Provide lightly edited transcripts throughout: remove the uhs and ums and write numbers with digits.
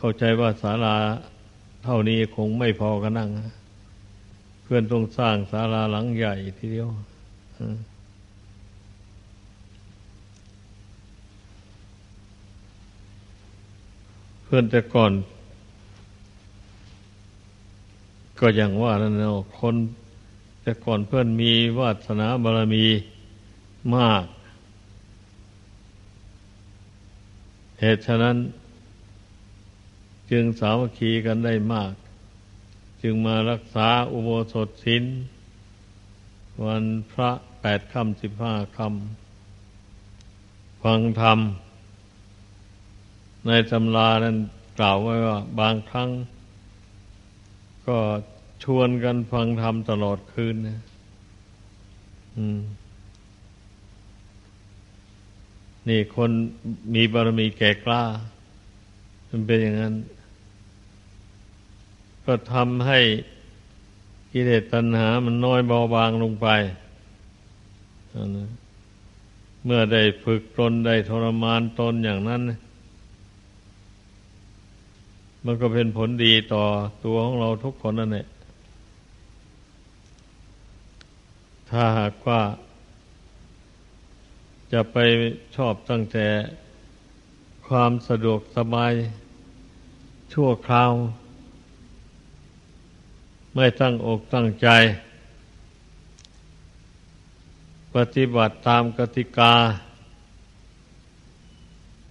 เข้าใจว่าศาลาเท่านี้คงไม่พอกันนั่งเพื่อนต้องสร้างศาลาหลังใหญ่ทีเดียวเพื่อนแต่ก่อนก็อย่างว่านั่นเนาะคนแต่ก่อนเพื่อนมีวาสนาบารมีมากเหตุฉะนั้นจึงสามัคคีกันได้มากจึงมารักษาอุโบสถศีลวันพระ8ค่ำ15ค่ำฟังธรรมในตำรานั้นกล่าวไว้ว่าบางครั้งก็ชวนกันฟังธรรมตลอดคืนนะนี่คนมีบารมีแก่กล้ามันเป็นอย่างนั้นก็ทำให้กิเลสตัณหามันน้อยเบาบางลงไปนะเมื่อได้ฝึกตนได้ทรมานตนอย่างนั้นมันก็เป็นผลดีต่อตัวของเราทุกคนนั่นแหละถ้าหากว่าจะไปชอบตั้งแต่ความสะดวกสบายชั่วคราวไม่ตั้งอกตั้งใจปฏิบัติตามกติกา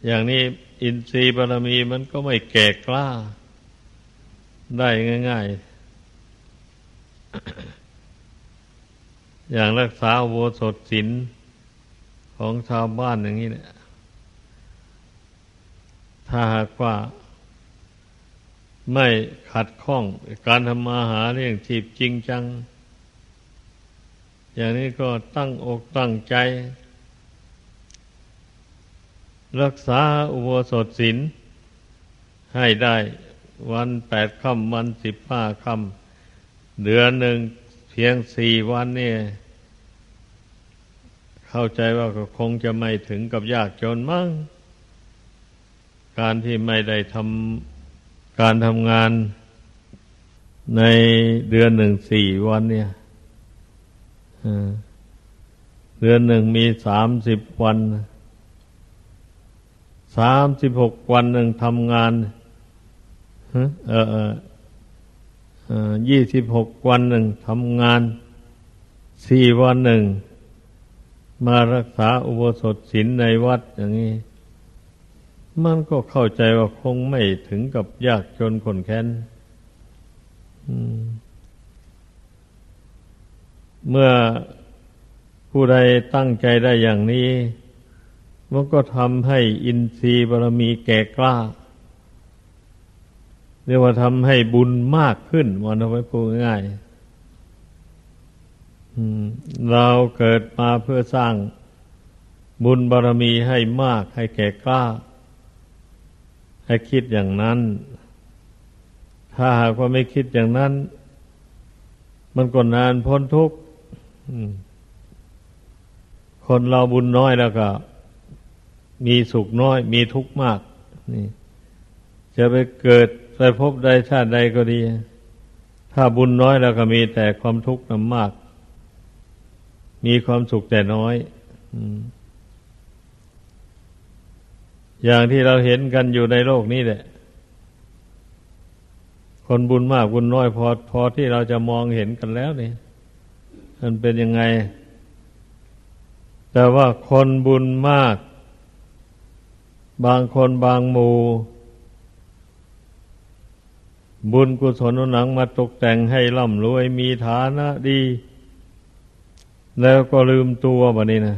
อย่างนี้อินทรีย์บารมีมันก็ไม่แก่กล้าได้ง่ายๆ อย่างรักษาอุโบสถศีลของชาวบ้านอย่างนี้เนี่ยถ้าหากว่าไม่ขัดข้องการทำมาหาเรื่องทีบจริงจังอย่างนี้ก็ตั้งอกตั้งใจรักษาอุโบสถศีลให้ได้วัน8ค่ำวัน15ค่ำเดือนหนึ่งเพียง4วันนี่เข้าใจว่าก็คงจะไม่ถึงกับยากจนมั้งการที่ไม่ได้ทำการทำงานในเดือนหนึ่ง4วันเนี่ยเดือนหนึ่งมี30วัน36วันหนึ่งทำงาน26วันหนึ่งทำงาน4วันหนึ่งมารักษาอุโบสถศีลในวัดอย่างนี้มันก็เข้าใจว่าคงไม่ถึงกับยากจนข้นแค้นเมื่อผู้ใดตั้งใจได้อย่างนี้มันก็ทำให้อินทรีย์บารมีแก่กล้าเรียกว่าทำให้บุญมากขึ้นวันเอาไว้พูดง่ายเราเกิดมาเพื่อสร้างบุญบารมีให้มากให้แก่กล้าให้คิดอย่างนั้นถ้าหากว่าไม่คิดอย่างนั้นมันก็นานพ้นทุกข์คนเราบุญน้อยแล้วก็มีสุขน้อยมีทุกข์มากนี่จะไปเกิดไปพบใดชาติใดก็ดีถ้าบุญน้อยแล้วก็มีแต่ความทุกข์น้ำมากมีความสุขแต่น้อยอย่างที่เราเห็นกันอยู่ในโลกนี้แหละคนบุญมากบุญน้อยพอที่เราจะมองเห็นกันแล้วนี่มันเป็นยังไงแต่ว่าคนบุญมากบางคนบางหมู่บุญกุศลหนังมาตกแต่งให้ร่ำรวยมีฐานะดีแล้วก็ลืมตัวบัดนี้นะ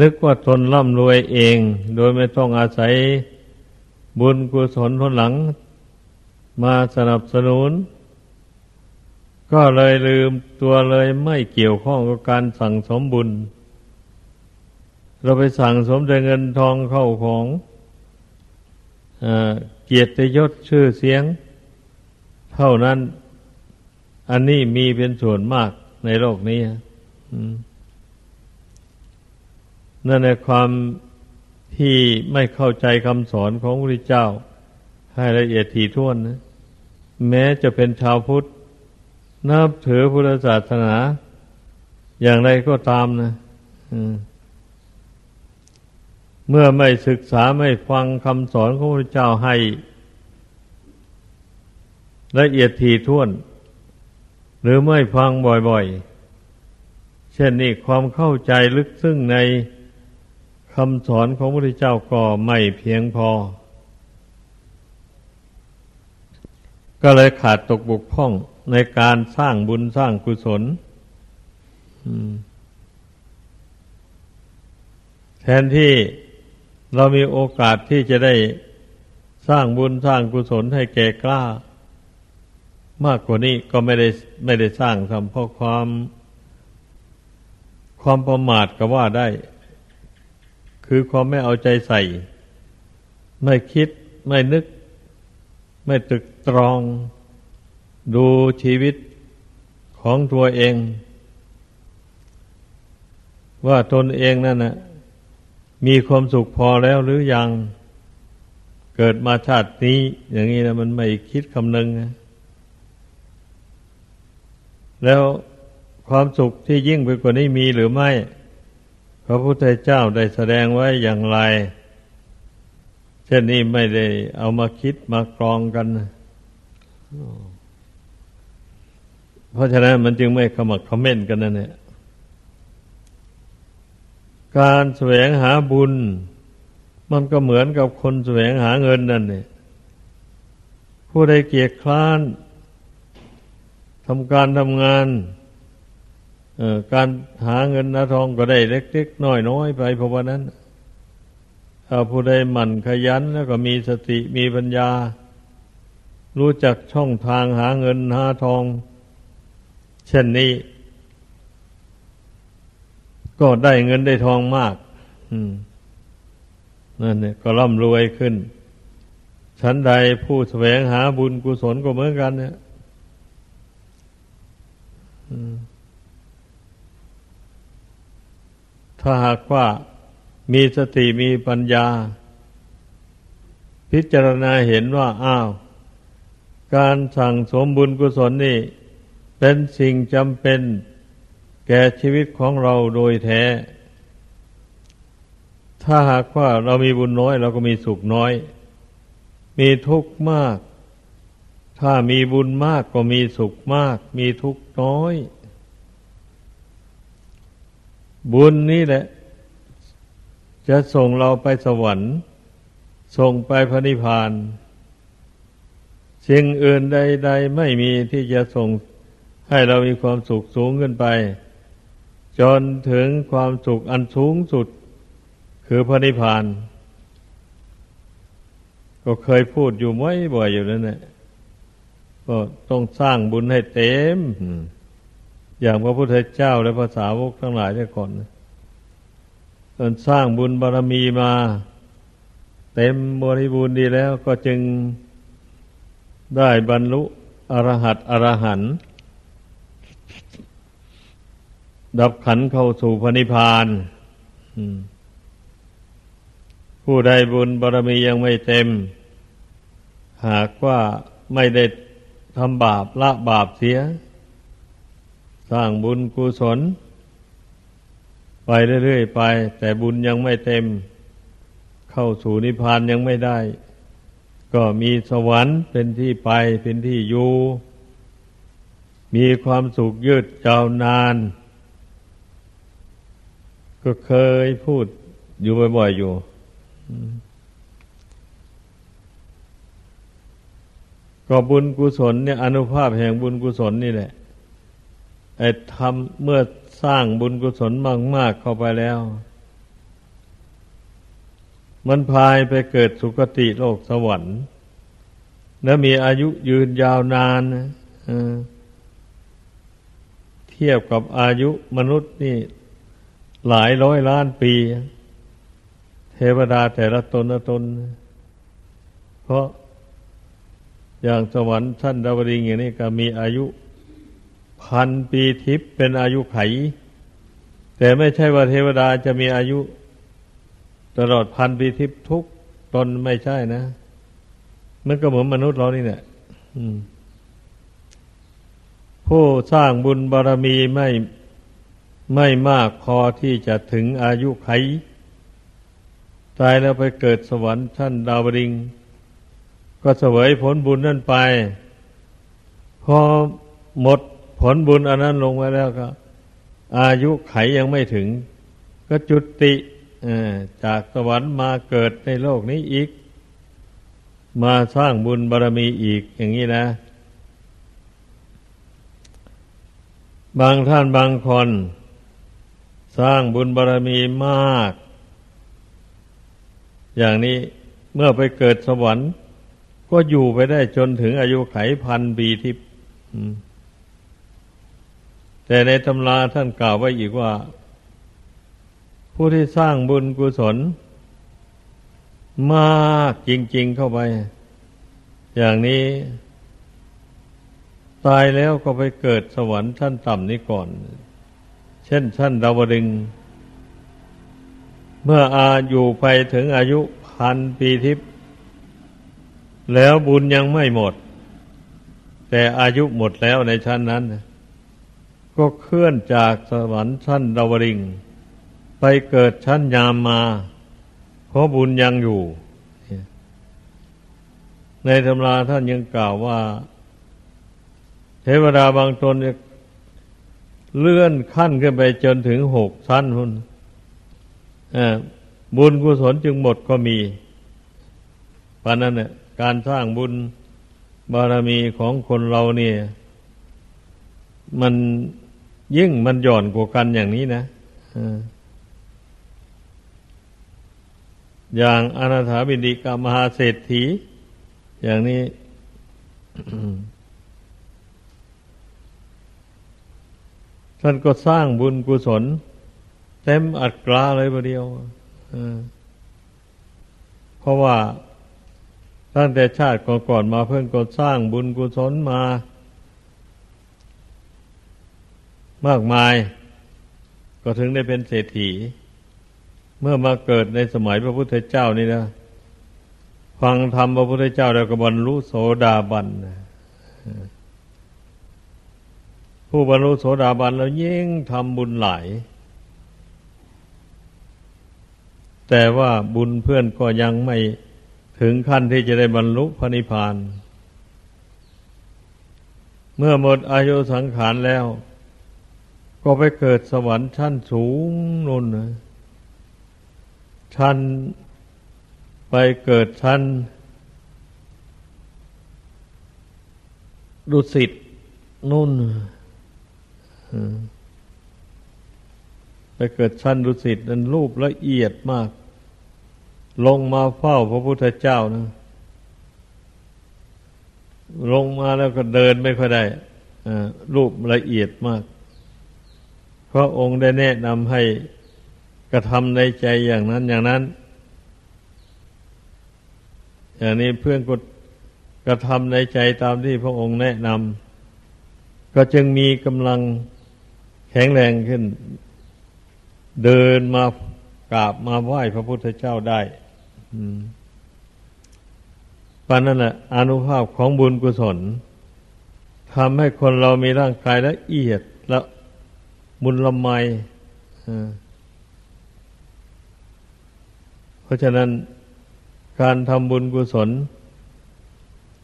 นึกว่าตนร่ำรวยเองโดยไม่ต้องอาศัยบุญกุศลหนหลังมาสนับสนุนก็เลยลืมตัวเลยไม่เกี่ยวข้องกับการสั่งสมบุญเราไปสั่งสมด้วยเงินทองเข้าของเกียรติยศชื่อเสียงเท่านั้นอันนี้มีเป็นส่วนมากในโลกนี้นั่นแหละความ ที่ไม่เข้าใจคำสอนของพระพุทธเจ้าให้ละเอียดถี่ถ้วนนะแม้จะเป็นชาวพุทธนับถือพุทธศาสนาอย่างไรก็ตามนะเมื่อไม่ศึกษาไม่ฟังคำสอนของพระพุทธเจ้าให้ละเอียดถี่ถ้วนหรือไม่ฟังบ่อยๆเช่นนี้ความเข้าใจลึกซึ้งในคำสอนของพระพุทธเจ้าก็ไม่เพียงพอก็เลยขาดตกบกพร่องในการสร้างบุญสร้างกุศลแทนที่เรามีโอกาสที่จะได้สร้างบุญสร้างกุศลให้แก่กล้ามากกว่านี้ก็ไม่ได้สร้างทำเพราะความประมาทก็ว่าได้คือความไม่เอาใจใส่ไม่คิดไม่นึกไม่ตรึกตรองดูชีวิตของตัวเองว่าตนเองนั่นนะมีความสุขพอแล้วหรือยังเกิดมาชาตินี้อย่างนี้นะมันไม่คิดคำนึงนะแล้วความสุขที่ยิ่งไปกว่านี้มีหรือไม่พระพุทธเจ้าได้แสดงไว้อย่างไรเช่นนี้ไม่ได้เอามาคิดมากรองกันเพราะฉะนั้นมันจึงไม่ขมักเขม้นกันนั่นแหละการแสวงหาบุญมันก็เหมือนกับคนแสวงหาเงินนั่นเนี่ยผู้ใดเกียจคร้านทำการทำงานการหาเงินหาทองก็ได้เล็กๆน้อยๆไปเพราะว่านั้นถ้าผู้ใดหมั่นขยันแล้วก็มีสติมีปัญญารู้จักช่องทางหาเงินหาทองเช่นนี้ก็ได้เงินได้ทองมากนั่นเนี่ยก็ร่ำรวยขึ้นฉันใดผู้แสวงหาบุญกุศลก็เหมือนกันเนี่ยถ้าหากว่ามีสติมีปัญญาพิจารณาเห็นว่าอ้าวการสั่งสมบุญกุศลนี่เป็นสิ่งจำเป็นแก่ชีวิตของเราโดยแท้ถ้าหากว่าเรามีบุญน้อยเราก็มีสุขน้อยมีทุกข์มากถ้ามีบุญมากก็มีสุขมากมีทุกข์น้อยบุญนี้แหละจะส่งเราไปสวรรค์ส่งไปพระนิพพานสิ่งอื่นใดๆไม่มีที่จะส่งให้เรามีความสุขสูงขึ้นไปจนถึงความสุขอันสูงสุดคือพระนิพพานก็เคยพูดอยู่ไว้บ่อยอยู่นั่นแหละก็ต้องสร้างบุญให้เต็มอย่างพระพุทธเจ้าและพระสาวกทั้งหลายแต่ก่อนตอนสร้างบุญบารมีมาเต็มบริบูรณ์ดีแล้วก็จึงได้บรรลุอรหัตอรหันต์ดับขันธ์เข้าสู่พระนิพพานผู้ใดบุญบารมียังไม่เต็มหากว่าไม่ได้ทำบาปละบาปเสียสร้างบุญกุศลไปเรื่อยๆไปแต่บุญยังไม่เต็มเข้าสู่นิพพานยังไม่ได้ก็มีสวรรค์เป็นที่ไปเป็นที่อยู่มีความสุขยืดยาวนานก็เคยพูดอยู่บ่อยๆอยู่ก็บุญกุศลเนี่ยอานุภาพแห่งบุญกุศลนี่แหละไอ้ทำเมื่อสร้างบุญกุศลมากๆเข้าไปแล้วมันพายไปเกิดสุคติโลกสวรรค์และมีอายุยืนยาวนานเทียบกับอายุมนุษย์นี่หลายร้อยล้านปีเทวดาแต่ละตนละตนเพราะอย่างสวรรค์ชั้นดาวดึงส์อย่างนี้ก็มีอายุพันปีทิพย์เป็นอายุไขแต่ไม่ใช่ว่าเทวดาจะมีอายุ ตลอดพันปีทิพย์ทุกตนไม่ใช่นะมันก็เหมือนมนุษย์เรานี่แหละผู้สร้างบุญบารมีไม่มากพอที่จะถึงอายุไขตายแล้วไปเกิดสวรรค์ชั้นดาวดึงส์ก็เสวยผลบุญนั่นไปพอหมดผลบุญอันนั้นลงไว้แล้วก็อายุไขยังไม่ถึงก็จุติจากสวรรค์มาเกิดในโลกนี้อีกมาสร้างบุญบารมีอีกอย่างนี้นะบางท่านบางคนสร้างบุญบารมีมากอย่างนี้เมื่อไปเกิดสวรรค์ก็อยู่ไปได้จนถึงอายุไขพันปีทิพย์แต่ในตำราท่านกล่าวไว้อีกว่าผู้ที่สร้างบุญกุศลมากจริงๆเข้าไปอย่างนี้ตายแล้วก็ไปเกิดสวรรค์ชั้นต่ำนี้ก่อนเช่นชั้นดาวดึงส์เมื่ออาอยู่ไปถึงอายุพันปีทิพย์แล้วบุญยังไม่หมดแต่อายุหมดแล้วในชั้นนั้นก็เคลื่อนจากสวรรค์ชั้นดาวดึงส์ไปเกิดชั้นยามมาเพราะบุญยังอยู่ในตำราท่านยังกล่าวว่าเทวดาบางตนเลื่อนขั้นขึ้นไปจนถึง6ชั้นพุ่นบุญกุศลจึงหมดก็มีเพราะนั้นเนี่ยการสร้างบุญบารมีของคนเราเนี่ยมันยิ่งมันหย่อนกว่ากันอย่างนี้นะอย่างอนาถบิณฑิกามหาเศรษฐีอย่างนี้ ท่านก็สร้างบุญกุศลเต็มอัตราเลยประเดียวเพราะว่าตั้งแต่ชาติก่อนๆมาเพิ่งก็สร้างบุญกุศลมามากมายก็ถึงได้เป็นเศรษฐีเมื่อมาเกิดในสมัยพระพุทธเจ้านี่นะฟังธรรมพระพุทธเจ้าแล้วก็บรรลุโสดาบันผู้บรรลุโสดาบันแล้วยิ่งทำบุญหลายแต่ว่าบุญเพื่อนก็ยังไม่ถึงขั้นที่จะได้บรรลุพระนิพพานเมื่อหมดอายุสังขารแล้วก็ไปเกิดสวรรค์ชั้นสูงนู่นชั้นไปเกิดชั้นดุสิตนู่นไปเกิดชั้นดุสิตนั้นรูปละเอียดมากลงมาเฝ้าพระพุทธเจ้านะลงมาแล้วก็เดินไม่ค่อยได้รูปละเอียดมากพระองค์ได้แนะนำให้กระทำในใจอย่างนั้นอย่างนั้นอย่างนี้เพื่อนก็กระทำในใจตามที่พระองค์แนะนำก็จึงมีกำลังแข็งแรงขึ้นเดินมากราบมาไหว้พระพุทธเจ้าได้เพราะนั่นแหละอานุภาพของบุญกุศลทำให้คนเรามีร่างกายละเอียดและบุญละไมเพราะฉะนั้นการทำบุญกุศล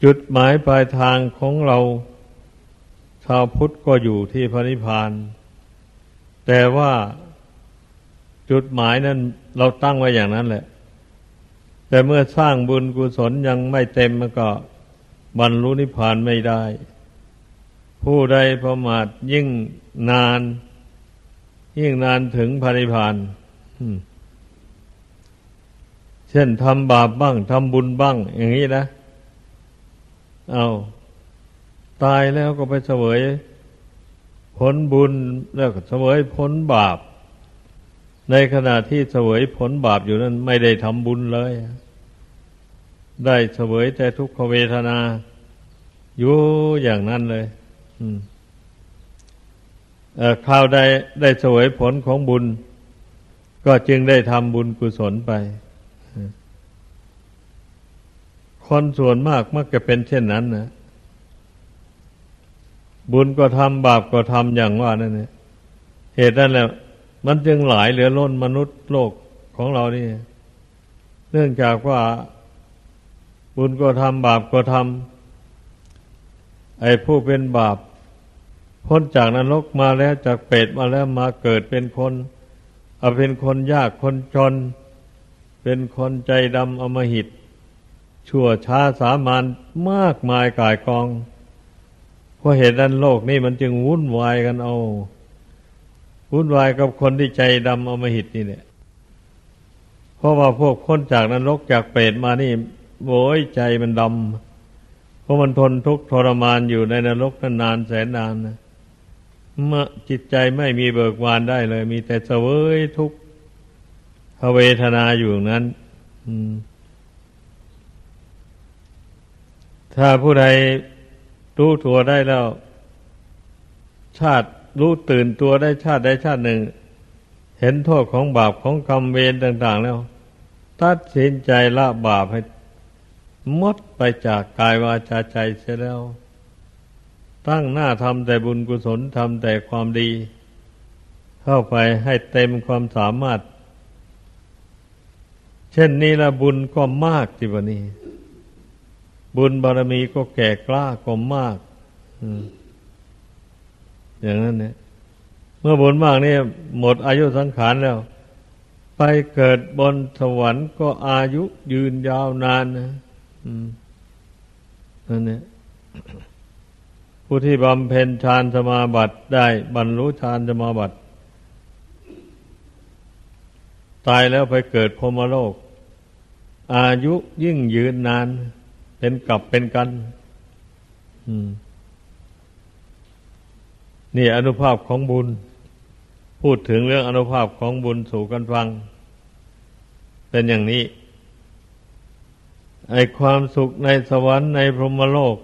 จุดหมายปลายทางของเราชาวพุทธก็อยู่ที่พระนิพพานแต่ว่าจุดหมายนั้นเราตั้งไว้อย่างนั้นแหละแต่เมื่อสร้างบุญกุศลยังไม่เต็มมันก็บรรลุนิพพานไม่ได้ผู้ใดประมาทยิ่งนานถึงพระนิพพานเช่นทำบาปบ้างทำบุญบ้างอย่างนี้นะเอาตายแล้วก็ไปเสวยผลบุญแล้วก็เสวยผลบาปในขณะที่เสวยผลบาปอยู่นั้นไม่ได้ทำบุญเลยได้เสวยแต่ทุกขเวทนาอยู่อย่างนั้นเลยคราวใดได้เสวยผลของบุญ ก็จึงได้ทำบุญกุศลไปคนส่วนมากมักจะเป็นเช่นนั้นนะบุญก็ทำบาปก็ทำอย่างว่านั่นเนี่ยเหตุนั้นแหละมันจึงหลายเหลือล้นมนุษย์โลกของเรานี่เนื่องจากว่าบุญก็ทำบาปก็ทำไอ้ผู้เป็นบาปพ้นจากนรกมาแล้วจากเปรตมาแล้วมาเกิดเป็นคนเอาเป็นคนยากคนจนเป็นคนใจดำอำมหิตชั่วช้าสามานมากมายก่ายกองเพราะเหตุนั้นโลกนี่มันจึงวุ่นวายกันเอาวุ่นวายกับคนที่ใจดำอำมหิตนี่แหละเพราะว่าพวกพ้นจากนรกจากเปรตมานี่โวยใจมันดำเพราะมันทนทุกข์ทรมานอยู่ในนรกนานแสนนานนะเมื่อจิตใจไม่มีเบิกบานได้เลยมีแต่เสวยทุกข์เวทนาอยู่นั้นถ้าผู้ใดรู้ตัวได้แล้วชาติรู้ตื่นตัวได้ชาติใดชาติหนึ่งเห็นโทษของบาปของกรรมเวรต่างๆแล้วตัดสินใจละบาปให้หมดไปจากกายวาจาใจเสียแล้วตั้งหน้าทำแต่บุญกุศลทำแต่ความดีเข้าไปให้เต็มความสามารถเช่นนี้ละบุญก็มากทีวันนี้บุญบารมีก็แก่กล้าก็มากอย่างนั้นเนี่ยเมื่อบุญมากนี่หมดอายุสังขารแล้วไปเกิดบนสวรรค์ก็อายุยืนยาวนานนะนั่นเนี่ยผู้ที่บำเพ็ญฌานสมาบัติได้บรรลุฌานสมาบัติตายแล้วไปเกิดพรหมโลกอายุยิ่งยืนนานเป็นกลับเป็นกันนี่อนุภาพของบุญพูดถึงเรื่องอนุภาพของบุญสู่กันฟังเป็นอย่างนี้ไอ้ความสุขในสวรรค์ในพรหมโลก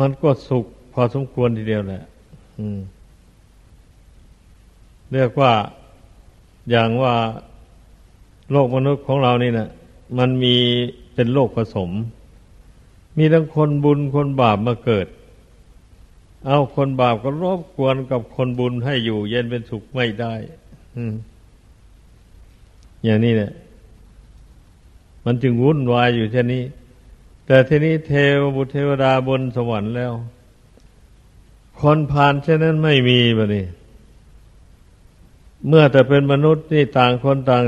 มันก็สุขพอสมควรทีเดียวแหละเรียกว่าอย่างว่าโลกมนุษย์ของเรานี่นะมันมีเป็นโลกผสมมีทั้งคนบุญคนบาปมาเกิดเอาคนบาปก็รบกวนกับคนบุญให้อยู่เย็นเป็นสุขไม่ได้อย่างนี้แหละมันจึงวุ่นวายอยู่เช่นนี้แต่ทีนี้เทวบุตรเทวดาบนสวรรค์แล้วคนพาลเช่นนั้นไม่มีบัดนี้เมื่อแต่เป็นมนุษย์นี่ต่างคนต่าง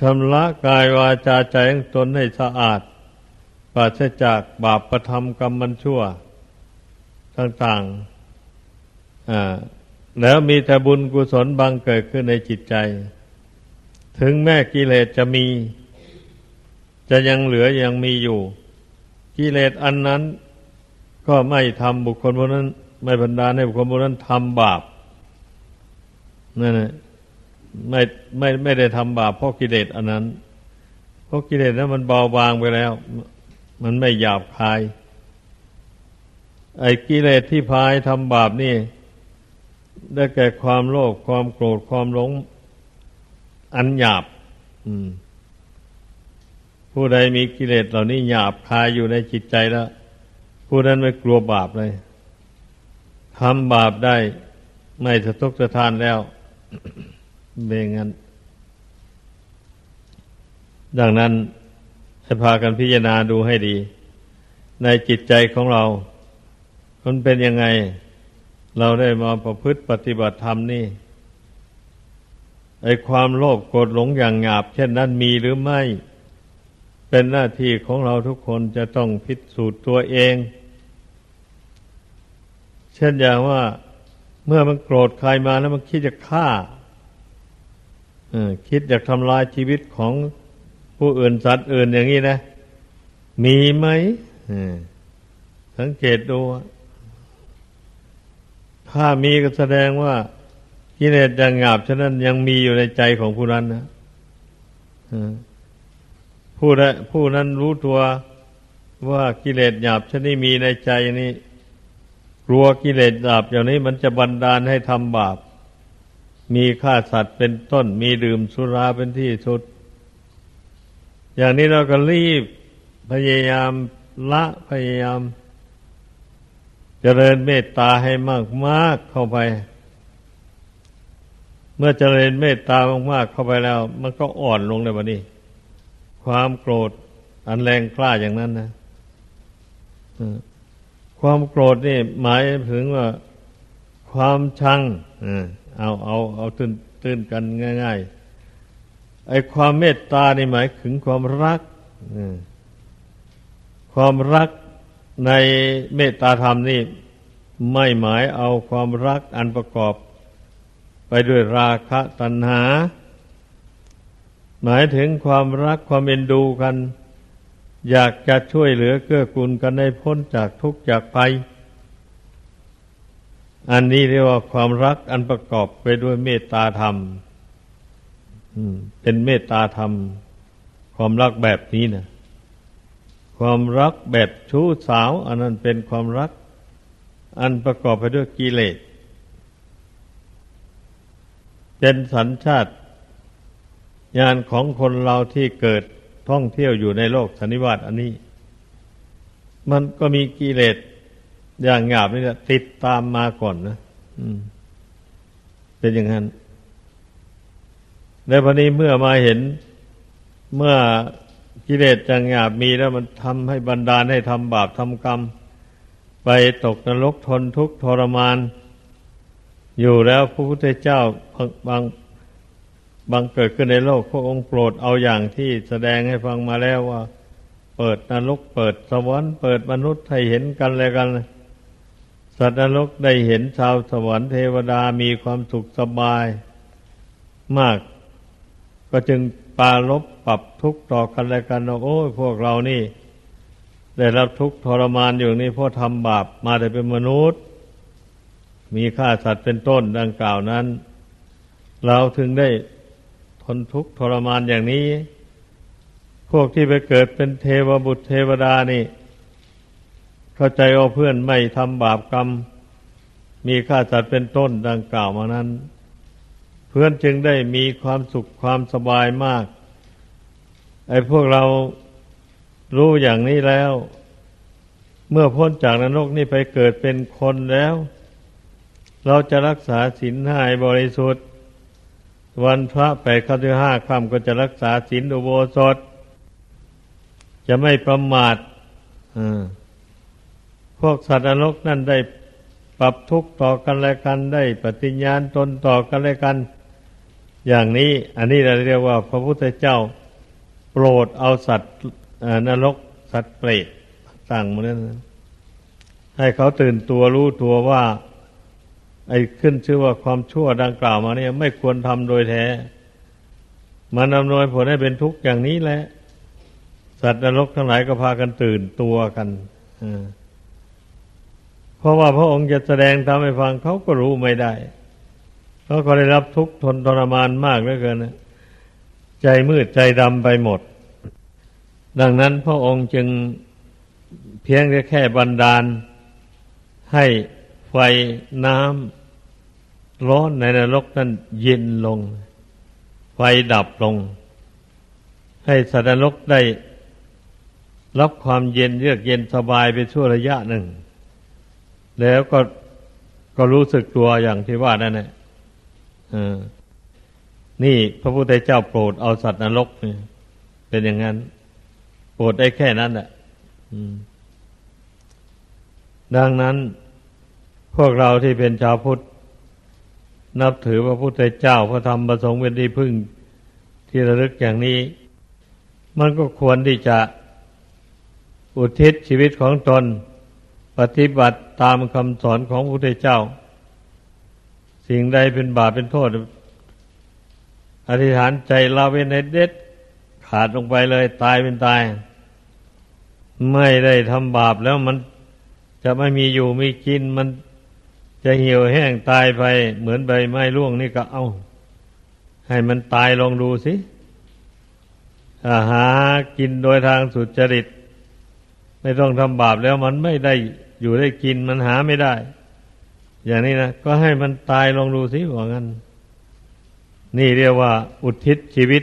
ชำระกายวาจาใจของตนให้สะอาดปราศจากบาปประทำกรรมมันชั่วต่างๆแล้วมีแต่บุญกุศลบังเกิดขึ้นในจิตใจถึงแม้กิเลสจะมีจะยังเหลือยังมีอยู่กิเลสอันนั้นก็ไม่ทำบุคคลพวกนั้นไม่บันดาลให้บุคคลพวกนั้นทำบาปนั่นแหละไม่ได้ทำบาปเพราะกิเลสอันนั้นเพราะกิเลสนั้นมันเบาบางไปแล้วมันไม่หยาบคายไอ้กิเลสที่พาให้ทำบาปนี่ได้แก่ความโลภความโกรธความหลงอันหยาบผู้ใดมีกิเลสเหล่านี้หยาบคายอยู่ในจิตใจแล้วผู้นั้นไม่กลัวบาปเลยทำบาปได้ไม่สะทกสะท้านแล้ว เป็นอย่างนั้นดังนั้นให้พากันพิจารณาดูให้ดีในจิตใจของเรามันเป็นยังไงเราได้มาประพฤติปฏิบัติธรรมนี่ไอ้ความโลภโกรธหลงอย่างหยาบเช่นนั้นมีหรือไม่เป็นหน้าที่ของเราทุกคนจะต้องพิสูจน์ตัวเองเช่นอย่างว่าเมื่อมันโกรธใครมาแล้วมันคิดจะฆ่าคิดอยากทำลายชีวิตของผู้อื่นสัตว์อื่นอย่างนี้นะมีไหมสังเกตดูถ้ามีก็แสดงว่ากิเลสอย่างหยาบฉะนั้นยังมีอยู่ในใจของผู้นั้นนะผู้นั้นรู้ตัวว่ากิเลสหยาบชนิดมีในใจนี้กลัวกิเลสหยาบอย่างนี้มันจะบันดาลให้ทำบาป มีฆ่าสัตว์เป็นต้นมีดื่มสุราเป็นที่สุดอย่างนี้เราก็รีบพยายามละพยายามเจริญเมตตาให้มากๆเข้าไปเมื่อเจริญเมตตามากๆเข้าไปแล้วมันก็อ่อนลงเลยบัดนี้ความโกรธอันแรงกล้าอย่างนั้นนะความโกรธนี่หมายถึงว่าความชังเอาตื่นกันง่ายๆไอ้ความเมตตานี่หมายถึงความรักความรักในเมตตาธรรมนี่ไม่หมายเอาความรักอันประกอบไปด้วยราคะตัณหาหมายถึงความรักความเอ็นดูกันอยากจะช่วยเหลือเกื้อกูลกันให้พ้นจากทุกข์จากภัยอันนี้เรียกว่าความรักอันประกอบไปด้วยเมตตาธรรมเป็นเมตตาธรรมความรักแบบนี้นะความรักแบบชู้สาวอันนั้นเป็นความรักอันประกอบไปด้วยกิเลสเป็นสัญชาติญาณของคนเราที่เกิดท่องเที่ยวอยู่ในโลกสันนิวาตอันนี้มันก็มีกิเลสอย่างหยาบนี่แหละติดตามมาก่อนนะเป็นอย่างนั้นแล้วพอนี้เมื่อมาเห็นเมื่อกิเลสอย่างหยาบมีแล้วมันทำให้บันดาลให้ทำบาปทำกรรมไปตกนรกทนทุกข์ทรมานอยู่แล้วพระพุทธเจ้าบางเกิดขึ้นในโลกพระองค์โปรดเอาอย่างที่แสดงให้ฟังมาแล้วว่าเปิดนรกเปิดสวรรค์เปิดมนุษย์ให้เห็นกันและกันสัตว์นรกได้เห็นชาวสวรรค์เทวดามีความสุขสบายมากก็จึงปรารภปรับทุกข์ต่อกันและกันว่าโอ้ยพวกเรานี่ได้รับทุกข์ทรมานอยู่นี่เพราะทำบาปมาได้เป็นมนุษย์มีฆ่าสัตว์เป็นต้นดังกล่าวนั้นเราถึงได้ทนทุกข์ทรมานอย่างนี้พวกที่ไปเกิดเป็นเทวบุตรเทวดานี่เข้าใจว่าเพื่อนไม่ทำบาปกรรมมีฆ่าสัตว์เป็นต้นดังกล่าวมานั้นเพื่อนจึงได้มีความสุขความสบายมากไอ้พวกเรารู้อย่างนี้แล้วเมื่อพ้นจากนรกนี่ไปเกิดเป็นคนแล้วเราจะรักษาศีลให้บริสุทธิ์วันพระไปค่ำเดือนห้าค่ำก็จะรักษาศีลอุโบสถจะไม่ประมาทพวกสัตว์นรกนั่นได้ปรับทุกข์ต่อกันและกันได้ปฏิญญาณตนต่อกันและกันอย่างนี้อันนี้เราเรียกว่าพระพุทธเจ้าโปรดเอาสัตว์นรกสัตว์เปรตต่างๆนั้นให้เขาตื่นตัวรู้ตัวว่าไอ้ขึ้นชื่อว่าความชั่วดังกล่าวมาเนี่ยไม่ควรทำโดยแท้มันอำนวยผลให้เป็นทุกข์อย่างนี้แหละสัตว์นรกทั้งหลายก็พากันตื่นตัวกันเพราะว่าพระองค์จะแสดงธรรมให้ฟังเขาก็รู้ไม่ได้เขาก็ได้รับทุกข์ทนทรมานมากเหลือเกินนะใจมืดใจดำไปหมดดังนั้นพระองค์จึงเพียงแค่บันดาลให้ไฟน้ำร้อนในนรกนั้นเย็นลงไฟดับลงให้สัตว์นรกได้รับความเย็นเยือกเย็นสบายไปชั่วระยะหนึ่งแล้วก็รู้สึกตัวอย่างที่ว่านั่นแหละนี่พระพุทธเจ้าโปรดเอาสัตว์นรกเป็นอย่างนั้นโปรดได้แค่นั้นแหละดังนั้นพวกเราที่เป็นชาวพุทธนับถือพระพุทธเจ้าพระธรรมพระสงฆ์เป็นที่พึ่งที่ระลึกอย่างนี้มันก็ควรที่จะอุทิศชีวิตของตนปฏิบัติตามคำสอนของพระพุทธเจ้าสิ่งใดเป็นบาปเป็นโทษอธิษฐานใจละเว้นให้เด็ดขาดลงไปเลยตายเป็นตายไม่ได้ทำบาปแล้วมันจะไม่มีอยู่มีกินมันจะเหี่ยวแห้งตายไปเหมือนใบไม้ร่วงนี่ก็เอาให้มันตายลองดูสิหากินโดยทางสุจริตไม่ต้องทำบาปแล้วมันไม่ได้อยู่ได้กินมันหาไม่ได้อย่างนี้นะก็ให้มันตายลองดูสิว่างั้น นี่เรียกว่าอุทิศชีวิต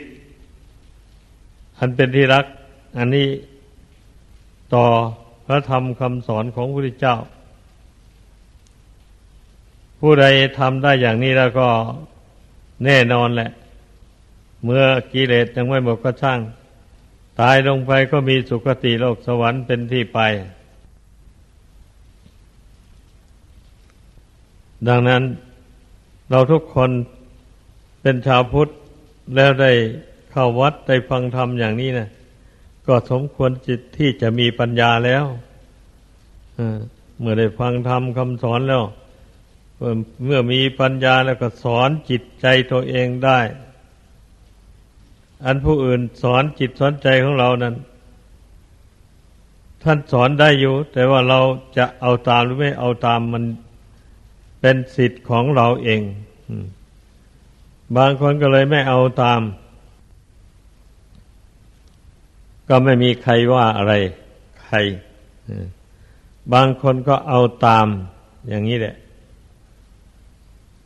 อันเป็นที่รักอันนี้ต่อพระธรรมคำสอนของพระพุทธเจ้าผู้ใดทำได้อย่างนี้แล้วก็แน่นอนแหละเมื่อกิเลสยังไม่หมดก็ช่างตายลงไปก็มีสุคติโลกสวรรค์เป็นที่ไปดังนั้นเราทุกคนเป็นชาวพุทธแล้วได้เข้าวัดได้ฟังธรรมอย่างนี้นะก็สมควรจิตที่จะมีปัญญาแล้วเมื่อได้ฟังธรรมคำสอนแล้วเมื่อมีปัญญาแล้วก็สอนจิตใจตัวเองได้อันผู้อื่นสอนจิตสอนใจของเรานั้นท่านสอนได้อยู่แต่ว่าเราจะเอาตามหรือไม่เอาตามมันเป็นสิทธิ์ของเราเองบางคนก็เลยไม่เอาตามก็ไม่มีใครว่าอะไรใครบางคนก็เอาตามอย่างนี้แหละ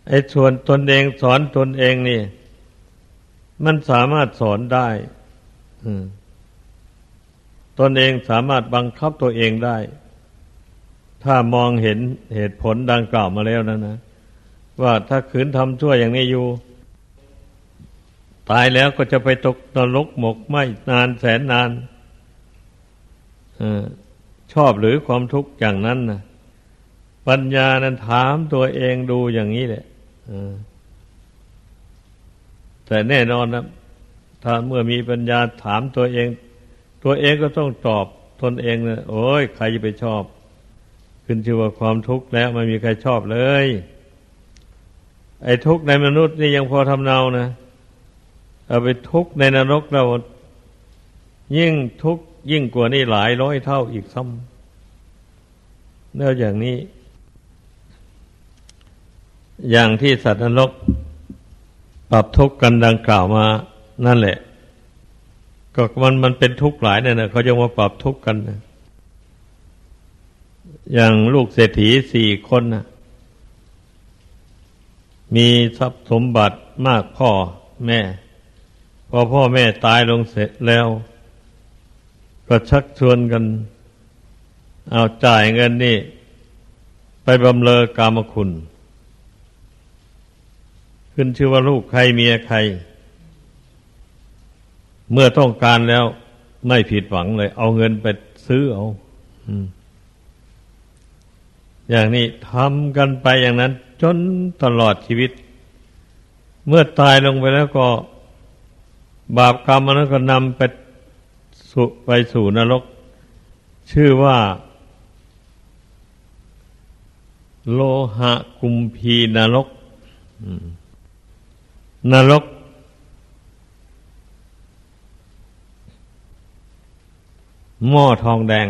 ไอ้ส่วนตนเองสอนตนเองนี่มันสามารถสอนได้ตนเองสามารถบังคับตัวเองได้ถ้ามองเห็นเหตุผลดังกล่าวมาแล้วนะว่าถ้าขืนทำชั่วอย่างนี้อยู่ตายแล้วก็จะไปตกนรกหมกไหม้นานแสนนานชอบหรือความทุกข์อย่างนั้นนะปัญญานั้นถามตัวเองดูอย่างนี้แหละแต่แน่นอนนะถ้าเมื่อมีปัญญาถามตัวเองตัวเองก็ต้องตอบตนเองนะโอ้ยใครจะไปชอบขึ้นชื่อว่าความทุกข์แล้วไม่มีใครชอบเลยไอ้ทุกข์ในมนุษย์นี่ยังพอทำเนานะเอาไปทุกข์ในนรกเรายิ่งทุกข์ยิ่งกว่านี่หลายร้อยเท่าอีกซ้ำแล้วอย่างนี้อย่างที่สัตว์นรกปรับทุกข์กันดังกล่าวมานั่นแหละก็มันเป็นทุกข์หลายเนี่ยนะเขาจะมาปรับทุกข์กันนะอย่างลูกเศรษฐี4 คนนะมีทรัพย์สมบัติมากพ่อแม่พอพ่อแม่ตายลงเสร็จแล้วก็ชักชวนกันเอาจ่ายเงินนี่ไปบำเรอกามคุณขึ้นชื่อว่าลูกใครเมียใครเมื่อต้องการแล้วไม่ผิดหวังเลยเอาเงินไปซื้อเอาอย่างนี้ทำกันไปอย่างนั้นจนตลอดชีวิตเมื่อตายลงไปแล้วก็บาปกรรมอันนั้นก็นำไปสู่นรกชื่อว่าโลหะกุมพีนรกนรกหม้อทองแดง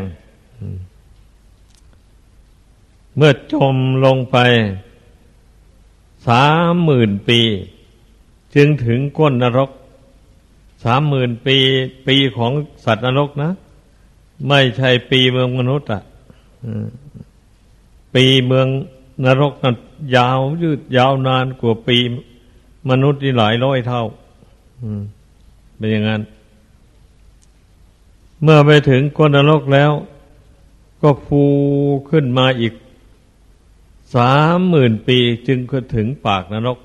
เมื่อจมลงไป30,000 ปีจึงถึงก้นนรก30,000 ปีปีของสัตว์นรกนะไม่ใช่ปีเมืองมนุษย์อ่ะปีเมืองนรกนั้นยาวยืดยาวนานกว่าปีมนุษย์ที่หลายร้อยเท่าเป็นอย่างนั้นเมื่อไปถึงก้นนรกแล้วก็ฟูขึ้นมาอีก30,000 ปีจึงก็ถึงปากนรก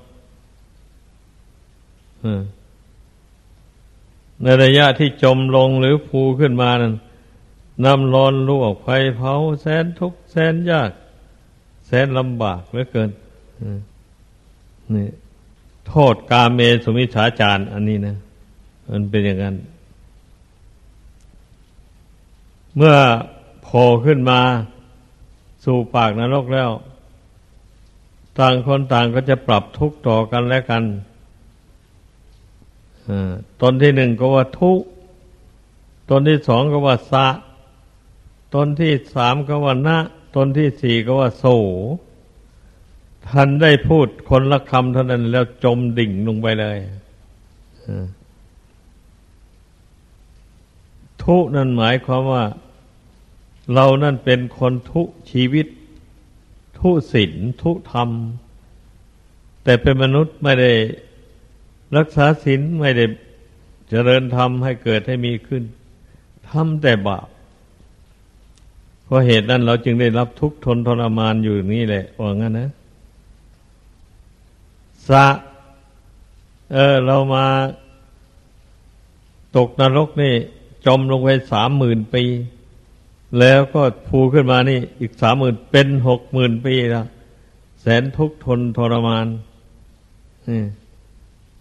ในระยะที่จมลงหรือฟูขึ้นมานั้นน้ำร้อนลวกไฟเผาแสนทุกข์แสนยากแสนลำบากเหลือเกินนี่โทษกาเมสุมิจฉาจารอันนี้นะมันเป็นอย่างนั้นเมื่อโผล่ขึ้นมาสู่ปากนรกแล้วต่างคนต่างก็จะปรับทุกข์ต่อกันและกันตนที่1ก็ว่าทุกข์ตนที่2ก็ว่าสะตนที่3ก็ว่านะตนที่4ก็ว่าโสท่านได้พูดคนละคำเท่านั้นแล้วจมดิ่งลงไปเลยทุกข์นั่นหมายความว่าเรานั่นเป็นคนทุกข์ชีวิตทุกข์ศีลทุกข์ธรรมแต่เป็นมนุษย์ไม่ได้ รักษาศีลไม่ได้เจริญธรรมให้เกิดให้มีขึ้นทำแต่บาปเพราะเหตุนั้นเราจึงได้รับทุกข์ทนทรมานอยู่นี่แหละว่างั้นนะเรามาตกนรกนี่จมลงไป 30,000 ปีแล้วก็พูขึ้นมานี่อีก 30,000 เป็น 60,000 ปีแล้วแสนทุกข์ทนทรมาน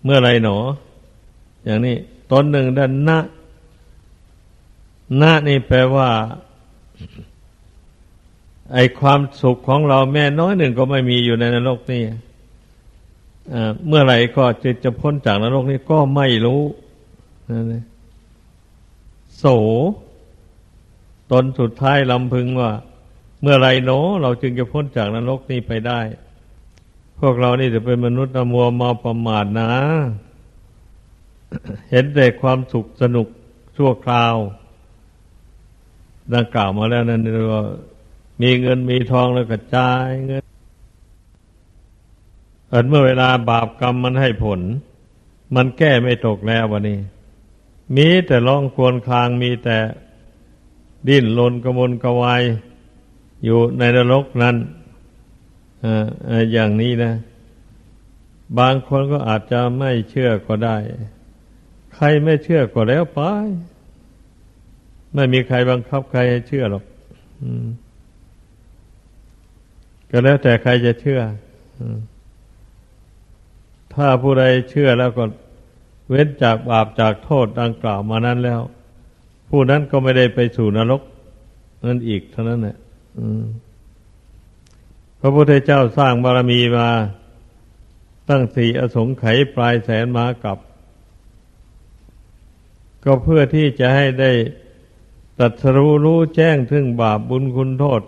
เมื่อไรหนออย่างนี้ตนหนึ่งดันนะนี่แปลว่าไอความสุขของเราแม้น้อยหนึ่งก็ไม่มีอยู่ในนรกนี่เมื่อไหร่ก็จะพ้นจากนรกนี้ก็ไม่รู้โสตนสุดท้ายลำพึงว่าเมื่อไหร่หนอเราจึงจะพ้นจากนรกนี้ไปได้พวกเรานี่จะเป็นมนุษย์มัวเมาประมาทนะ เห็นแต่ความสุขสนุกชั่วคราวดังกล่าวมาแล้วนั่นเรียกว่ามีเงินมีทองแล้วก็จ่ายเงินเมื่อเวลาบาปกรรมมันให้ผลมันแก้ไม่ตกแล้ววันนี้มีแต่ร้องครวญครางมีแต่ดิ้นรนกระวนกระวายอยู่ในนรกนั้นอย่างนี้นะบางคนก็อาจจะไม่เชื่อก็ได้ใครไม่เชื่อก็แล้วไปไม่มีใครบังคับใครให้เชื่อหรอกก็แล้วแต่ใครจะเชื่อถ้าผู้ใดเชื่อแล้วก็เว้นจากบาปจากโทษดังกล่าวมานั้นแล้วผู้นั้นก็ไม่ได้ไปสู่นรกนั่นอีกเท่านั้นแหละพระพุทธเจ้าสร้างบารมีมาตั้ง4อสงไขยปลายแสนมหากรัปก็เพื่อที่จะให้ได้ตรัสรู้รู้แจ้งถึงบาปบุญคุณโทษ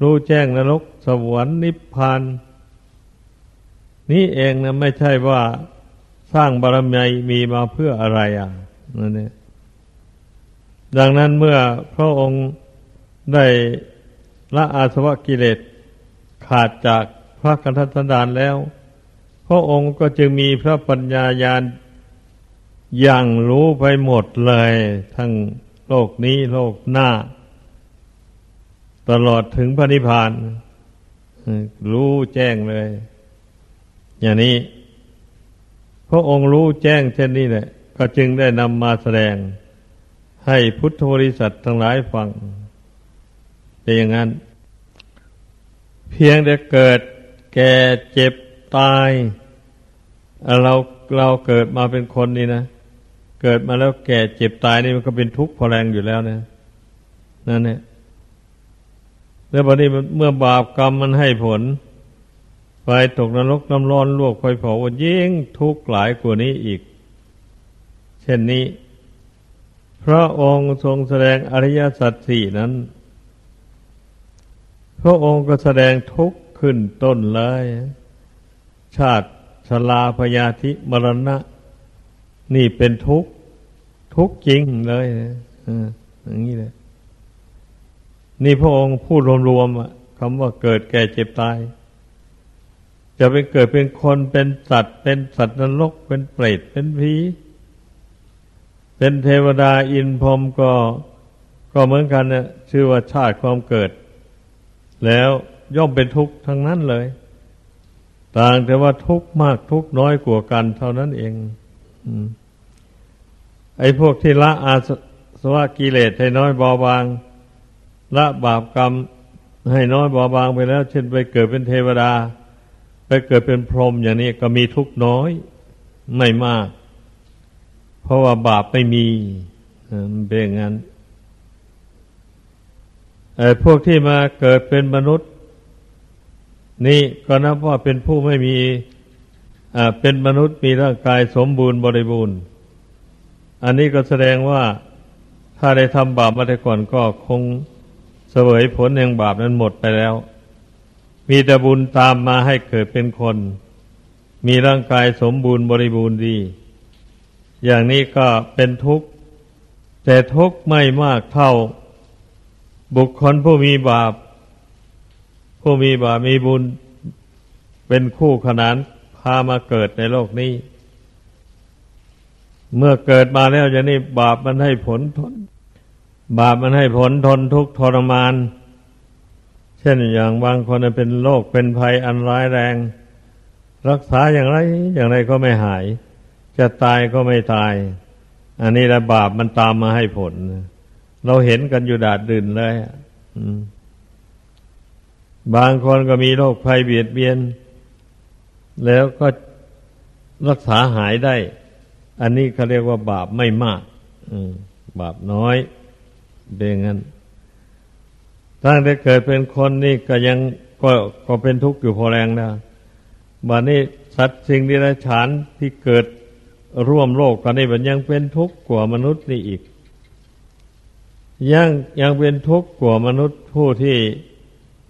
รู้แจ้งนรกสวรรค์นิพพานนี่เองนะไม่ใช่ว่าสร้างบารมีมีมาเพื่ออะไรนั่นเองดังนั้นเมื่อพระองค์ได้ละอาสวะกิเลสขาดจากพระกัณฑัฏฐดานแล้วพระองค์ก็จึงมีพระปัญญาญาณอย่างรู้ไปหมดเลยทั้งโลกนี้โลกหน้าตลอดถึงพระนิพพานรู้แจ้งเลยอย่างนี้พระองค์รู้แจ้งเช่นนี้แหละก็จึงได้นำมาแสดงให้พุทธบริษัททั้งหลายฟังแต่อย่างนั้นเพียงแต่เกิดแก่เจ็บตายเราเกิดมาเป็นคนนี่นะเกิดมาแล้วแก่เจ็บตายนี่มันก็เป็นทุกข์พอแรงอยู่แล้วนะนั่นแหละแล้วบัดนี้เมื่อบาปกรรมมันให้ผลไปตกนรกน้ำร้อนลวกไฟเผาวันยิ่งทุกข์หลายกว่านี้อีกเช่นนี้พระองค์ทรงแสดงอริยสัจสี่นั้นพระองค์ก็แสดงทุกข์ขึ้นต้นเลยชาติชราพยาธิมรณะนี่เป็นทุกข์จริงเลยนะอย่างนี้เลยนี่พระองค์พูดรวมๆคำว่าเกิดแก่เจ็บตายจะไปเกิดเป็นคนเป็นสัตว์นรกเป็นเปรตเป็นผีเป็นเทวดาอินพรหมก็เหมือนกันนะชื่อว่าชาติความเกิดแล้วย่อมเป็นทุกข์ทั้งนั้นเลยต่างแต่ว่าทุกข์มากทุกข์น้อยกว่ากันเท่านั้นเองไอ้พวกที่ละอาสวะกิเลสให้น้อยเบาบางละบาปกรรมให้น้อยเบาบางไปแล้วเช่นไปเกิดเป็นเทวดาไปเกิดเป็นพรหมอย่างนี้ก็มีทุกข์น้อยไม่มากเพราะว่าบาปไม่มีเป็นอย่างนั้นไอ้พวกที่มาเกิดเป็นมนุษย์นี่ก็นับว่าเป็นผู้ไม่มีเป็นมนุษย์มีร่างกายสมบูรณ์บริบูรณ์อันนี้ก็แสดงว่าถ้าได้ทำบาปมาแต่ก่อนก็คงเสวยผลแห่งบาปนั้นหมดไปแล้วมีแต่บุญตามมาให้เกิดเป็นคนมีร่างกายสมบูรณ์บริบูรณ์ดีอย่างนี้ก็เป็นทุกข์แต่ทุกข์ไม่มากเท่าบุคคลผู้มีบาปมีบุญเป็นคู่ขนานพามาเกิดในโลกนี้ เมื่อเกิดมาแล้วจะนี่บาปมันให้ผลทนทุกข์ทรมานเช่นอย่างบางคนเป็นโรคเป็นภัยอันร้ายแรงรักษาอย่างไรก็ไม่หายจะตายก็ไม่ตายอันนี้แหละบาปมันตามมาให้ผลเราเห็นกันอยู่ดาดดื่นเลยบางคนก็มีโรคภัยเบียดเบียนแล้วก็รักษาหายได้อันนี้เขาเรียกว่าบาปไม่มากบาปน้อยเป็นงั้นตั้งแต่เกิดเป็นคนนี่ก็ยังก็เป็นทุกข์อยู่พอแรงนะบัดนี้สัตว์สิ่งที่ไร้ฉานที่เกิดร่วมโลกกันนี่มันยังเป็นทุกข์กว่ามนุษย์นี่อีกยังเป็นทุกข์กว่ามนุษย์ผู้ที่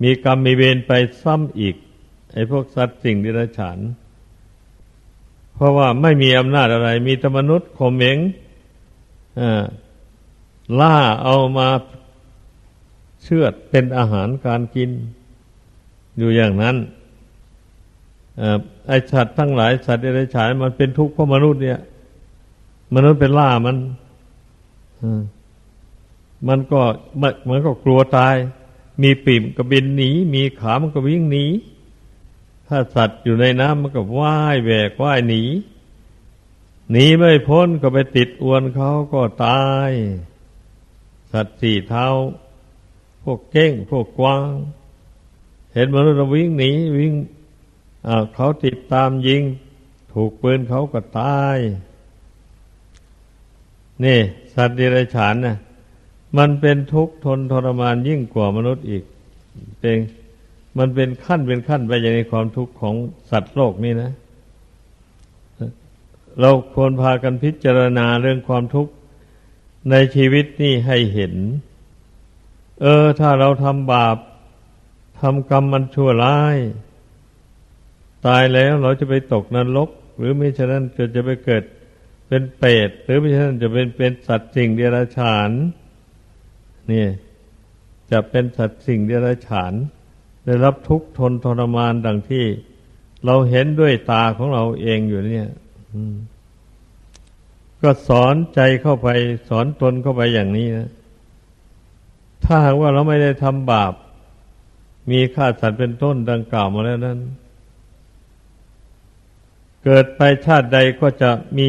มีกรรมมีเวรไปซ้ำอีกไอ้พวกสัตว์สิ่งที่ไร้ฉานเพราะว่าไม่มีอำนาจอะไรมีแต่มนุษย์ข่มเหงล่าเอามาเชือดเป็นอาหารการกินอยู่อย่างนั้นไอ้สัตว์ทั้งหลายสัตว์เดรัจฉานมันเป็นทุกข์เพราะมนุษย์เนี่ยมนุษย์เป็นล่ามันมันก็กลัวตายมีปีกก็บินหนีมีขามันก็วิ่งหนีถ้าสัตว์อยู่ในน้ำมันก็ว่ายแหวกว่ายหนีไม่พ้นก็ไปติดอวนเขาก็ตายสัตว์สี่เท้าพวกเก้งพวกกวางเห็นมนุษย์วิ่งหนีวิ่งเขาติดตามยิงถูกปืนเขาก็ตายนี่สัตว์เดรัจฉานนะมันเป็นทุกข์ทนทรมานยิ่งกว่ามนุษย์อีกเป็นมันเป็นขั้นไปอย่างในความทุกข์ของสัตว์โลกนี่นะเราควรพากันพิจารณาเรื่องความทุกข์ในชีวิตนี่ให้เห็นถ้าเราทำบาปทำกรรมมันชั่วร้ายตายแล้วเราจะไปตกนรกหรือไม่ฉะนั้นจะไปเกิดเป็นเปรตหรือไม่ฉะนั้นจะเป็นสัตว์สิ่งเดรัจฉานนี่จะเป็นสัตว์สิ่งเดรัจฉานได้รับทุกข์ทนทรมานดังที่เราเห็นด้วยตาของเราเองอยู่เนี่ยก็สอนใจเข้าไปสอนตนเข้าไปอย่างนี้นะถ้าหากว่าเราไม่ได้ทำบาปมีฆ่าสัตว์เป็นต้นดังกล่าวมาแล้วนั้นเกิดไปชาติใดก็จะมี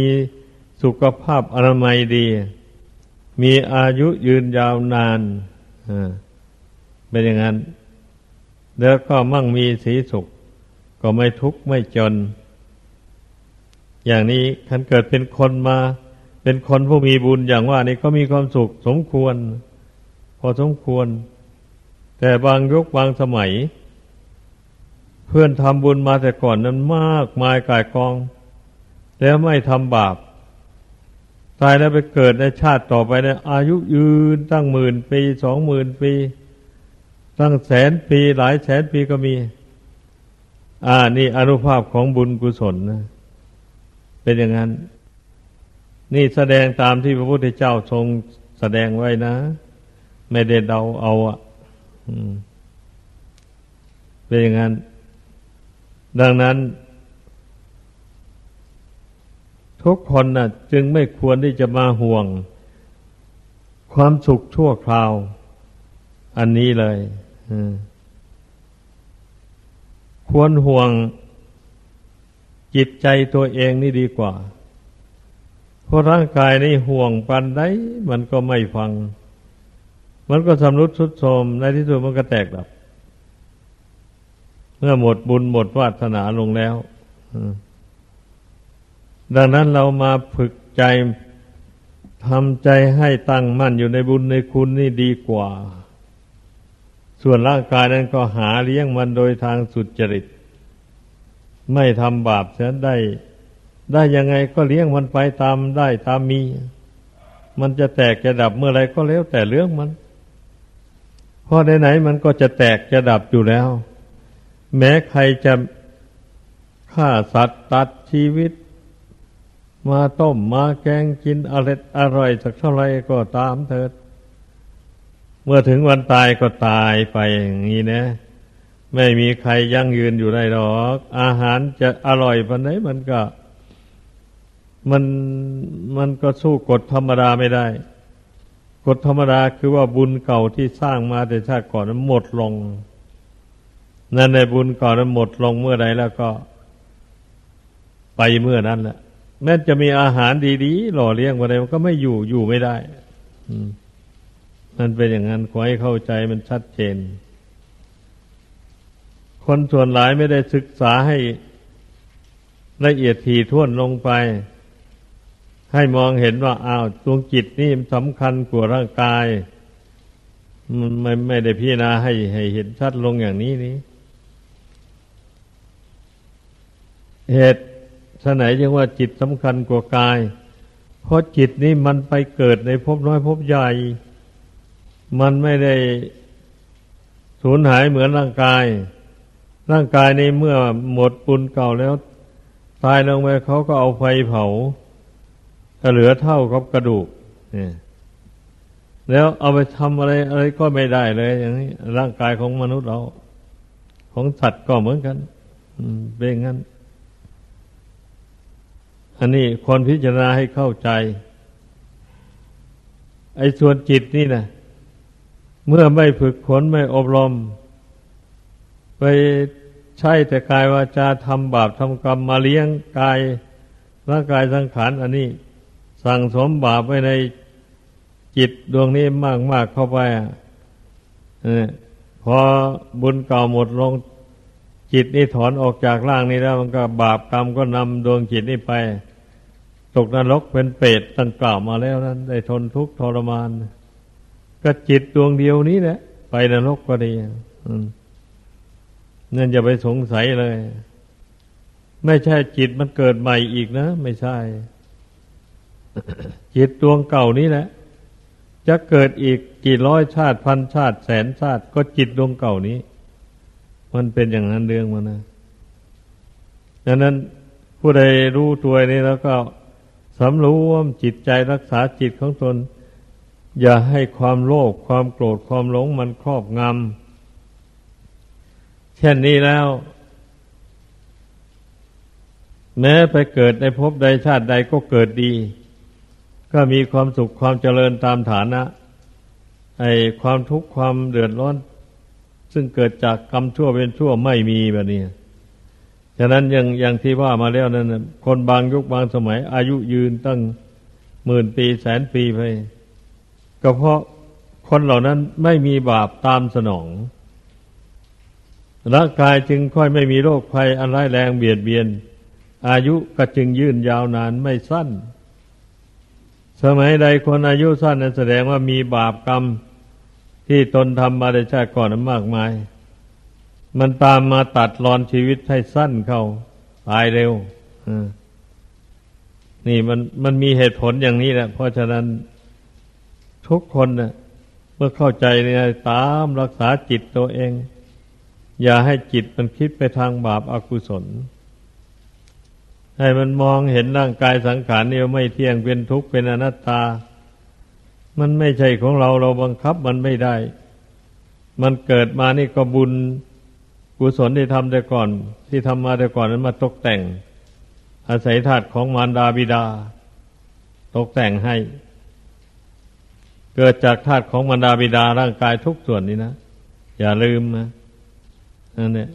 สุขภาพอนามัยดีมีอายุยืนยาวนานเป็นอย่างนั้นแล้วก็มั่งมีสีสุขก็ไม่ทุกข์ไม่จนอย่างนี้คันเกิดเป็นคนมาเป็นคนผู้มีบุญอย่างว่านี้ก็มีความสุขสมควรพอสมควรแต่บางยุคบางสมัยเพื่อนทำบุญมาแต่ก่อนนั้นมากมายก่ายกองแล้วไม่ทำบาปตายแล้วไปเกิดในชาติต่อไปเนี่ยอายุยืนตั้งหมื่นปี20,000 ปีตั้งแสนปีหลายแสนปีก็มีนี่อานุภาพของบุญกุศลนะเป็นอย่างนั้นนี่แสดงตามที่พระพุทธเจ้าทรงแสดงไว้นะไม่ได้เดาเอาเป็นอย่างนั้นดังนั้นทุกคนนะจึงไม่ควรที่จะมาห่วงความสุขชั่วคราวอันนี้เลยควรห่วงจิตใจตัวเองนี่ดีกว่าเพราะร่างกายนี่ห่วงปานใดมันก็ไม่ฟังมันก็ชำรุดทรุดโทรมในที่สุดมันก็แตกดับเมื่อหมดบุญหมดวาสนาลงแล้วดังนั้นเรามาฝึกใจทำใจให้ตั้งมั่นอยู่ในบุญในคุณนี่ดีกว่าส่วนร่างกายนั้นก็หาเลี้ยงมันโดยทางสุจริตไม่ทำบาปฉะนั้นได้ยังไงก็เลี้ยงมันไปตามได้ตามมีมันจะแตกจะดับเมื่อไรก็แล้วแต่เรื่องมันเพราะไหนๆมันก็จะแตกจะดับอยู่แล้วแม้ใครจะฆ่าสัตว์ตัดชีวิตมาต้มมาแกงกินอร่อยสักเท่าไรก็ตามเถิดเมื่อถึงวันตายก็ตายไปอย่างนี้นะไม่มีใครยั่งยืนอยู่ได้หรอกอาหารจะอร่อยปานไหนมันก็ มันก็สู้กฎธรรมดาไม่ได้กฎธรรมดาคือว่าบุญเก่าที่สร้างมาแต่ชาติก่อนนั้นหมดลงนั่นในบุญก่อนนั้นหมดลงเมื่อใดแล้วก็ไปเมื่อนั้นแหละแม้จะมีอาหารดีๆหล่อเลี้ยงอะไรมันก็ไม่อยู่ไม่ได้นั่นเป็นอย่างนั้นขอให้เข้าใจมันชัดเจนคนส่วนหลายไม่ได้ศึกษาให้ละเอียดถี่ถ้วนลงไปให้มองเห็นว่าอ้าวดวงจิตนี่มันสำคัญกว่าร่างกายมันไม่ได้พิจารณาให้เห็นชัดลงอย่างนี้นี่เหตุฉะไหนจึงว่าจิตสำคัญกว่ากายเพราะจิตนี่มันไปเกิดในภพน้อยภพใหญ่มันไม่ได้สูญหายเหมือนร่างกายในเมื่อหมดบุญเก่าแล้วตายลงไปเขาก็เอาไฟเผาก็เหลือเท่ากับกระดูกเนี่ยแล้วเอาไปทำอะไรก็ไม่ได้เลยอย่างนี้ร่างกายของมนุษย์เราของสัตว์ก็เหมือนกันเป็นงั้นอันนี้คนพิจารณาให้เข้าใจไอ้ส่วนจิตนี่นะเมื่อไม่ฝึกฝนไม่อบรมไปใช่แต่กายวาจาทำบาปทำกรรมมาเลี้ยงกายร่างกายสังขารอันนี้สั่งสมบาปไว้ในจิตดวงนี้มากๆเข้าไปพอบุญเก่าหมดลงจิตนี่ถอนออกจากร่างนี้แล้วมันก็บาปกรรมก็นำดวงจิตนี่ไปตกนรกเป็นเปรตตั้งกล่าวมาแล้วนั้นได้ทนทุกข์ทรมานก็จิตดวงเดียวนี้แหละไปนรกก็ดีนั่นอย่าไปสงสัยเลยไม่ใช่จิตมันเกิดใหม่อีกนะไม่ใช่ จิตดวงเก่านี้แหละจะเกิดอีกกี่ร้อยชาติพันชาติแสนชาติก็จิตดวงเก่านี้มันเป็นอย่างนั้นเรื่องมันนะดังนั้นผู้ใดรู้ตัวนี้แล้วก็สำรวมจิตใจรักษาจิตของตนอย่าให้ความโลภความโกรธความหลงมันครอบงำเช่นนี้แล้วแม้ไปเกิดในภพใดชาติใดก็เกิดดีก็มีความสุขความเจริญตามฐานะไอ้ความทุกข์ความเดือดร้อนซึ่งเกิดจากกรรมชั่วเวรชั่วไม่มีแบบนี้ฉะนั้นอย่างที่ว่ามาแล้วนั้นคนบางยุคบางสมัยอายุยืนตั้งหมื่นปีแสนปีไปก็เพราะคนเหล่านั้นไม่มีบาปตามสนองร่างกายจึงค่อยไม่มีโรคภัยอันร้ายแรงเบียดเบียนอายุก็จึงยืนยาวนานไม่สั้นสมัยใดคนอายุสั้นนั้นแสดงว่ามีบาปกรรมที่ตนทำมาในชาติก่อนมากมายมันตามมาตัดรอนชีวิตให้สั้นเข้าตายเร็วนี่มันมีเหตุผลอย่างนี้แหละเพราะฉะนั้นทุกคนนะเมื่อเข้าใจในตามรักษาจิตตัวเองอย่าให้จิตมันคิดไปทางบาปอกุศลให้มันมองเห็นร่างกายสังขารนี่ไม่เที่ยงเป็นทุกข์เป็นอนัตตามันไม่ใช่ของเราเราบังคับมันไม่ได้มันเกิดมานี่ก็บุญกุศลที่ทำแต่ก่อนนั้นมาตกแต่งอาศัยธาตุของมารดาบิดาตกแต่งให้เกิดจากธาตุของมารดาบิดาร่างกายทุกส่วนนี่นะอย่าลืมนะนั่นแหละ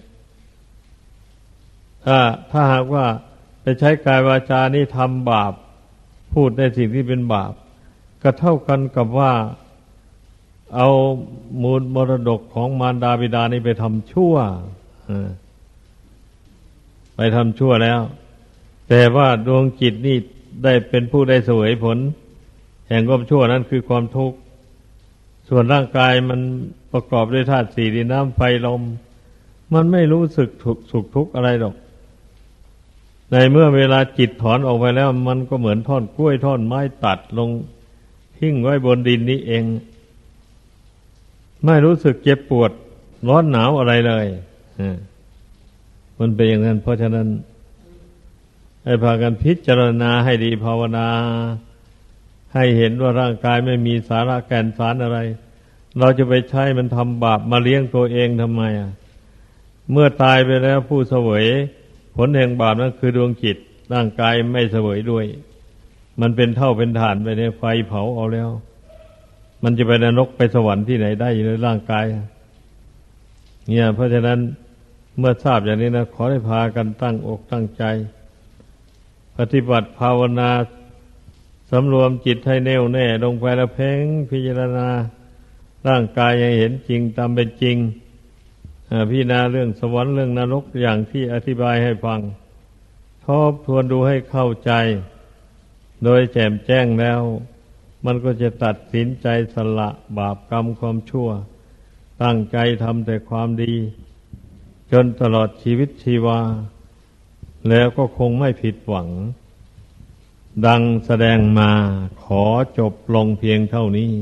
ถ้าหากว่าไปใช้กายวาจานี่ทำบาปพูดในสิ่งที่เป็นบาปก็เท่ากันกับว่าเอามูลมรดกของมารดาบิดานี่ไปทำชั่วแล้วแต่ว่าดวงจิตนี่ได้เป็นผู้ได้เสวยผลแห่งความชั่วนั้นคือความทุกข์ส่วนร่างกายมันประกอบด้วยธาตุสี่ดินน้ำไฟลมมันไม่รู้สึกสุขทุกข์อะไรหรอกในเมื่อเวลาจิตถอนออกไปแล้วมันก็เหมือนท่อนกล้วยท่อนไม้ตัดลงทิ้งไว้บนดินนี้เองไม่รู้สึกเจ็บปวดร้อนหนาวอะไรเลยมันเป็นอย่างนั้นเพราะฉะนั้นให้พากันพิจารณาให้ดีภาวนาให้เห็นว่าร่างกายไม่มีสาระแก่นสารอะไรเราจะไปใช้มันทำบาปมาเลี้ยงตัวเองทำไมเมื่อตายไปแล้วผู้เสวยผลแห่งบาปนั้นคือดวงจิตร่างกายไม่เสวยด้วย มันเป็นเท่าเป็นฐานไปในไฟเผาเอาแล้วมันจะไปนรกไปสวรรค์ที่ไหนได้อยู่ในร่างกายเนี่ยเพราะฉะนั้นเมื่อทราบอย่างนี้นะขอให้พากันตั้งอกตั้งใจปฏิบัติภาวนาสำรวมจิตให้แน่วแน่ลงไปละเพ่งพิจารณาร่างกายยังเห็นจริงตามเป็นจริงพิจารณาเรื่องสวรรค์เรื่องนรกอย่างที่อธิบายให้ฟังทบทวนดูให้เข้าใจโดยแจ่มแจ้งแล้วมันก็จะตัดสินใจสละบาปกรรมความชั่วตั้งใจทำแต่ความดีจนตลอดชีวิตชีวาแล้วก็คงไม่ผิดหวังดังแสดงมาขอจบลงเพียงเท่านี้